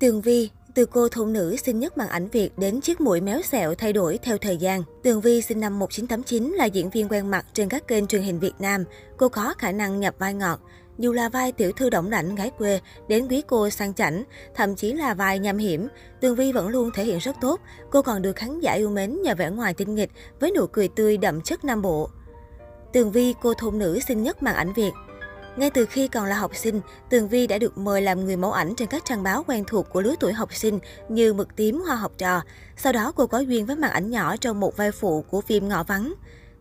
Tường Vi, từ cô thôn nữ xinh nhất màn ảnh Việt đến chiếc mũi méo xẹo thay đổi theo thời gian. Tường Vi sinh năm 1989 là diễn viên quen mặt trên các kênh truyền hình Việt Nam. Cô có khả năng nhập vai ngọt. Dù là vai tiểu thư đỏng đảnh gái quê, đến quý cô sang chảnh, thậm chí là vai nham hiểm, Tường Vi vẫn luôn thể hiện rất tốt. Cô còn được khán giả yêu mến nhờ vẻ ngoài tinh nghịch với nụ cười tươi đậm chất Nam Bộ. Tường Vi, cô thôn nữ xinh nhất màn ảnh Việt. Ngay từ khi còn là học sinh, Tường Vi đã được mời làm người mẫu ảnh trên các trang báo quen thuộc của lứa tuổi học sinh như Mực Tím, Hoa Học Trò. Sau đó, cô có duyên với màn ảnh nhỏ trong một vai phụ của phim Ngõ Vắng.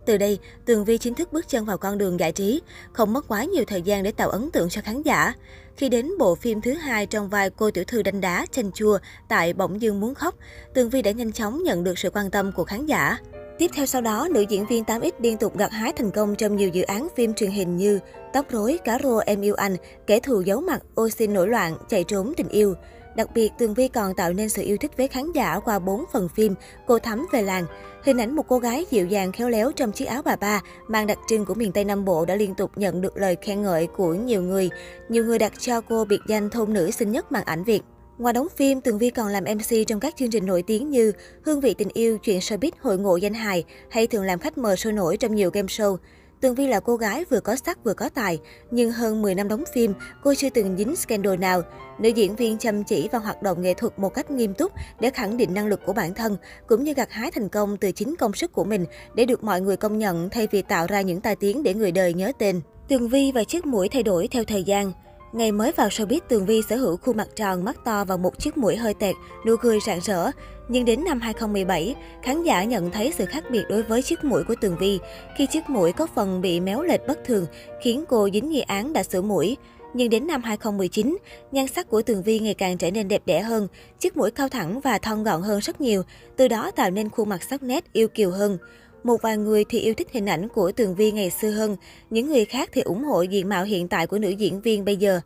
Từ đây, Tường Vi chính thức bước chân vào con đường giải trí, không mất quá nhiều thời gian để tạo ấn tượng cho khán giả. Khi đến bộ phim thứ hai trong vai cô tiểu thư đanh đá, chanh chua tại Bỗng Dưng Muốn Khóc, Tường Vi đã nhanh chóng nhận được sự quan tâm của khán giả. Tiếp theo sau đó, nữ diễn viên 8X liên tục gặt hái thành công trong nhiều dự án phim truyền hình như Tóc Rối, Cá Rô, Em Yêu Anh, Kẻ Thù Giấu Mặt, Ô Xin Nổi Loạn, Chạy Trốn Tình Yêu. Đặc biệt, Tường Vi còn tạo nên sự yêu thích với khán giả qua 4 phần phim Cô Thắm Về Làng. Hình ảnh một cô gái dịu dàng khéo léo trong chiếc áo bà ba mang đặc trưng của miền Tây Nam Bộ đã liên tục nhận được lời khen ngợi của nhiều người. Nhiều người đặt cho cô biệt danh thôn nữ xinh nhất màn ảnh Việt. Ngoài đóng phim, Tường Vi còn làm MC trong các chương trình nổi tiếng như Hương Vị Tình Yêu, Chuyện Showbiz, Hội Ngộ Danh Hài hay thường làm khách mời sôi nổi trong nhiều game show. Tường Vi là cô gái vừa có sắc vừa có tài, nhưng hơn 10 năm đóng phim, cô chưa từng dính scandal nào. Nữ diễn viên chăm chỉ và hoạt động nghệ thuật một cách nghiêm túc để khẳng định năng lực của bản thân, cũng như gặt hái thành công từ chính công sức của mình để được mọi người công nhận thay vì tạo ra những tai tiếng để người đời nhớ tên. Tường Vi và chiếc mũi thay đổi theo thời gian. Ngày mới vào showbiz, Tường Vi sở hữu khuôn mặt tròn, mắt to và một chiếc mũi hơi tẹt, nụ cười rạng rỡ. Nhưng đến năm 2017, khán giả nhận thấy sự khác biệt đối với chiếc mũi của Tường Vi, khi chiếc mũi có phần bị méo lệch bất thường, khiến cô dính nghi án đã sửa mũi. Nhưng đến năm 2019, nhan sắc của Tường Vi ngày càng trở nên đẹp đẽ hơn, chiếc mũi cao thẳng và thon gọn hơn rất nhiều, từ đó tạo nên khuôn mặt sắc nét yêu kiều hơn. Một vài người thì yêu thích hình ảnh của Tường Vi ngày xưa hơn, những người khác thì ủng hộ diện mạo hiện tại của nữ diễn viên bây giờ.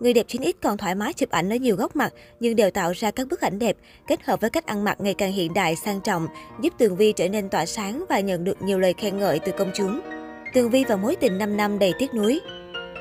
Người đẹp 9X còn thoải mái chụp ảnh ở nhiều góc mặt nhưng đều tạo ra các bức ảnh đẹp, kết hợp với cách ăn mặc ngày càng hiện đại, sang trọng, giúp Tường Vi trở nên tỏa sáng và nhận được nhiều lời khen ngợi từ công chúng. Tường Vi và mối tình 5 năm đầy tiếc nuối.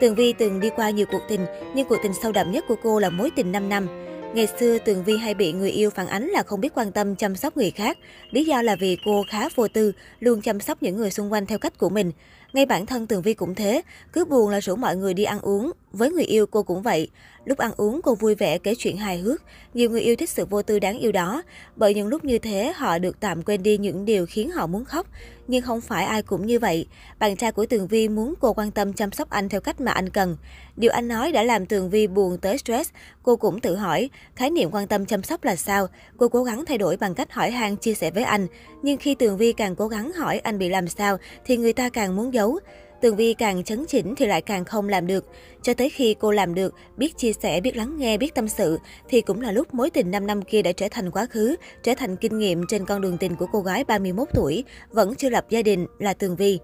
Tường Vi từng đi qua nhiều cuộc tình, nhưng cuộc tình sâu đậm nhất của cô là mối tình 5 năm. Ngày xưa, Tường Vi hay bị người yêu phản ánh là không biết quan tâm chăm sóc người khác. Lý do là vì cô khá vô tư, luôn chăm sóc những người xung quanh theo cách của mình. Ngay bản thân Tường Vi cũng thế, cứ buồn là rủ mọi người đi ăn uống. Với người yêu, cô cũng vậy. Lúc ăn uống, cô vui vẻ kể chuyện hài hước. Nhiều người yêu thích sự vô tư đáng yêu đó. Bởi những lúc như thế, họ được tạm quên đi những điều khiến họ muốn khóc. Nhưng không phải ai cũng như vậy. Bạn trai của Tường Vi muốn cô quan tâm chăm sóc anh theo cách mà anh cần. Điều anh nói đã làm Tường Vi buồn tới stress. Cô cũng tự hỏi, khái niệm quan tâm chăm sóc là sao? Cô cố gắng thay đổi bằng cách hỏi han chia sẻ với anh. Nhưng khi Tường Vi càng cố gắng hỏi anh bị làm sao, thì người ta càng muốn giấu. Tường Vi càng chấn chỉnh thì lại càng không làm được. Cho tới khi cô làm được, biết chia sẻ, biết lắng nghe, biết tâm sự, thì cũng là lúc mối tình 5 năm kia đã trở thành quá khứ, trở thành kinh nghiệm trên con đường tình của cô gái 31 tuổi, vẫn chưa lập gia đình là Tường Vi.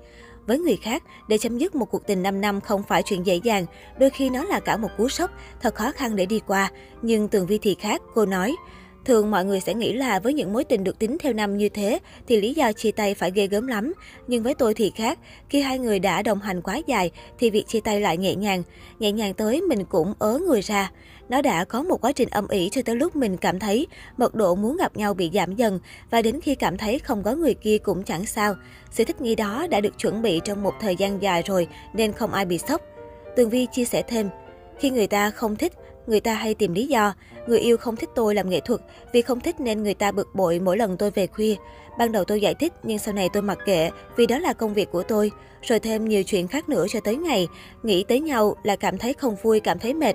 Với người khác, để chấm dứt một cuộc tình 5 năm không phải chuyện dễ dàng, đôi khi nó là cả một cú sốc, thật khó khăn để đi qua. Nhưng Tường Vi thì khác, cô nói. Thường mọi người sẽ nghĩ là với những mối tình được tính theo năm như thế thì lý do chia tay phải ghê gớm lắm. Nhưng với tôi thì khác, khi hai người đã đồng hành quá dài thì việc chia tay lại nhẹ nhàng tới mình cũng ớ người ra. Nó đã có một quá trình âm ỉ cho tới lúc mình cảm thấy mật độ muốn gặp nhau bị giảm dần và đến khi cảm thấy không có người kia cũng chẳng sao. Sự thích nghi đó đã được chuẩn bị trong một thời gian dài rồi nên không ai bị sốc. Tường Vi chia sẻ thêm, khi người ta không thích, người ta hay tìm lý do. Người yêu không thích tôi làm nghệ thuật, vì không thích nên người ta bực bội mỗi lần tôi về khuya. Ban đầu tôi giải thích nhưng sau này tôi mặc kệ vì đó là công việc của tôi. Rồi thêm nhiều chuyện khác nữa cho tới ngày. Nghĩ tới nhau là cảm thấy không vui, cảm thấy mệt.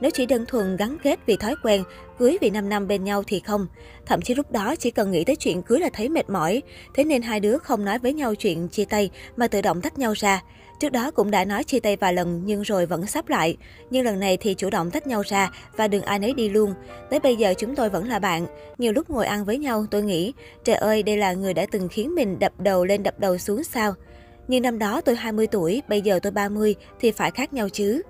Nếu chỉ đơn thuần gắn kết vì thói quen, cưới vì 5 năm bên nhau thì không. Thậm chí lúc đó chỉ cần nghĩ tới chuyện cưới là thấy mệt mỏi. Thế nên hai đứa không nói với nhau chuyện chia tay mà tự động tách nhau ra. Trước đó cũng đã nói chia tay vài lần nhưng rồi vẫn sắp lại. Nhưng lần này thì chủ động tách nhau ra và đừng ai nấy đi luôn. Tới bây giờ chúng tôi vẫn là bạn. Nhiều lúc ngồi ăn với nhau tôi nghĩ, trời ơi đây là người đã từng khiến mình đập đầu lên đập đầu xuống sao. Nhưng năm đó tôi 20 tuổi, bây giờ tôi 30 thì phải khác nhau chứ.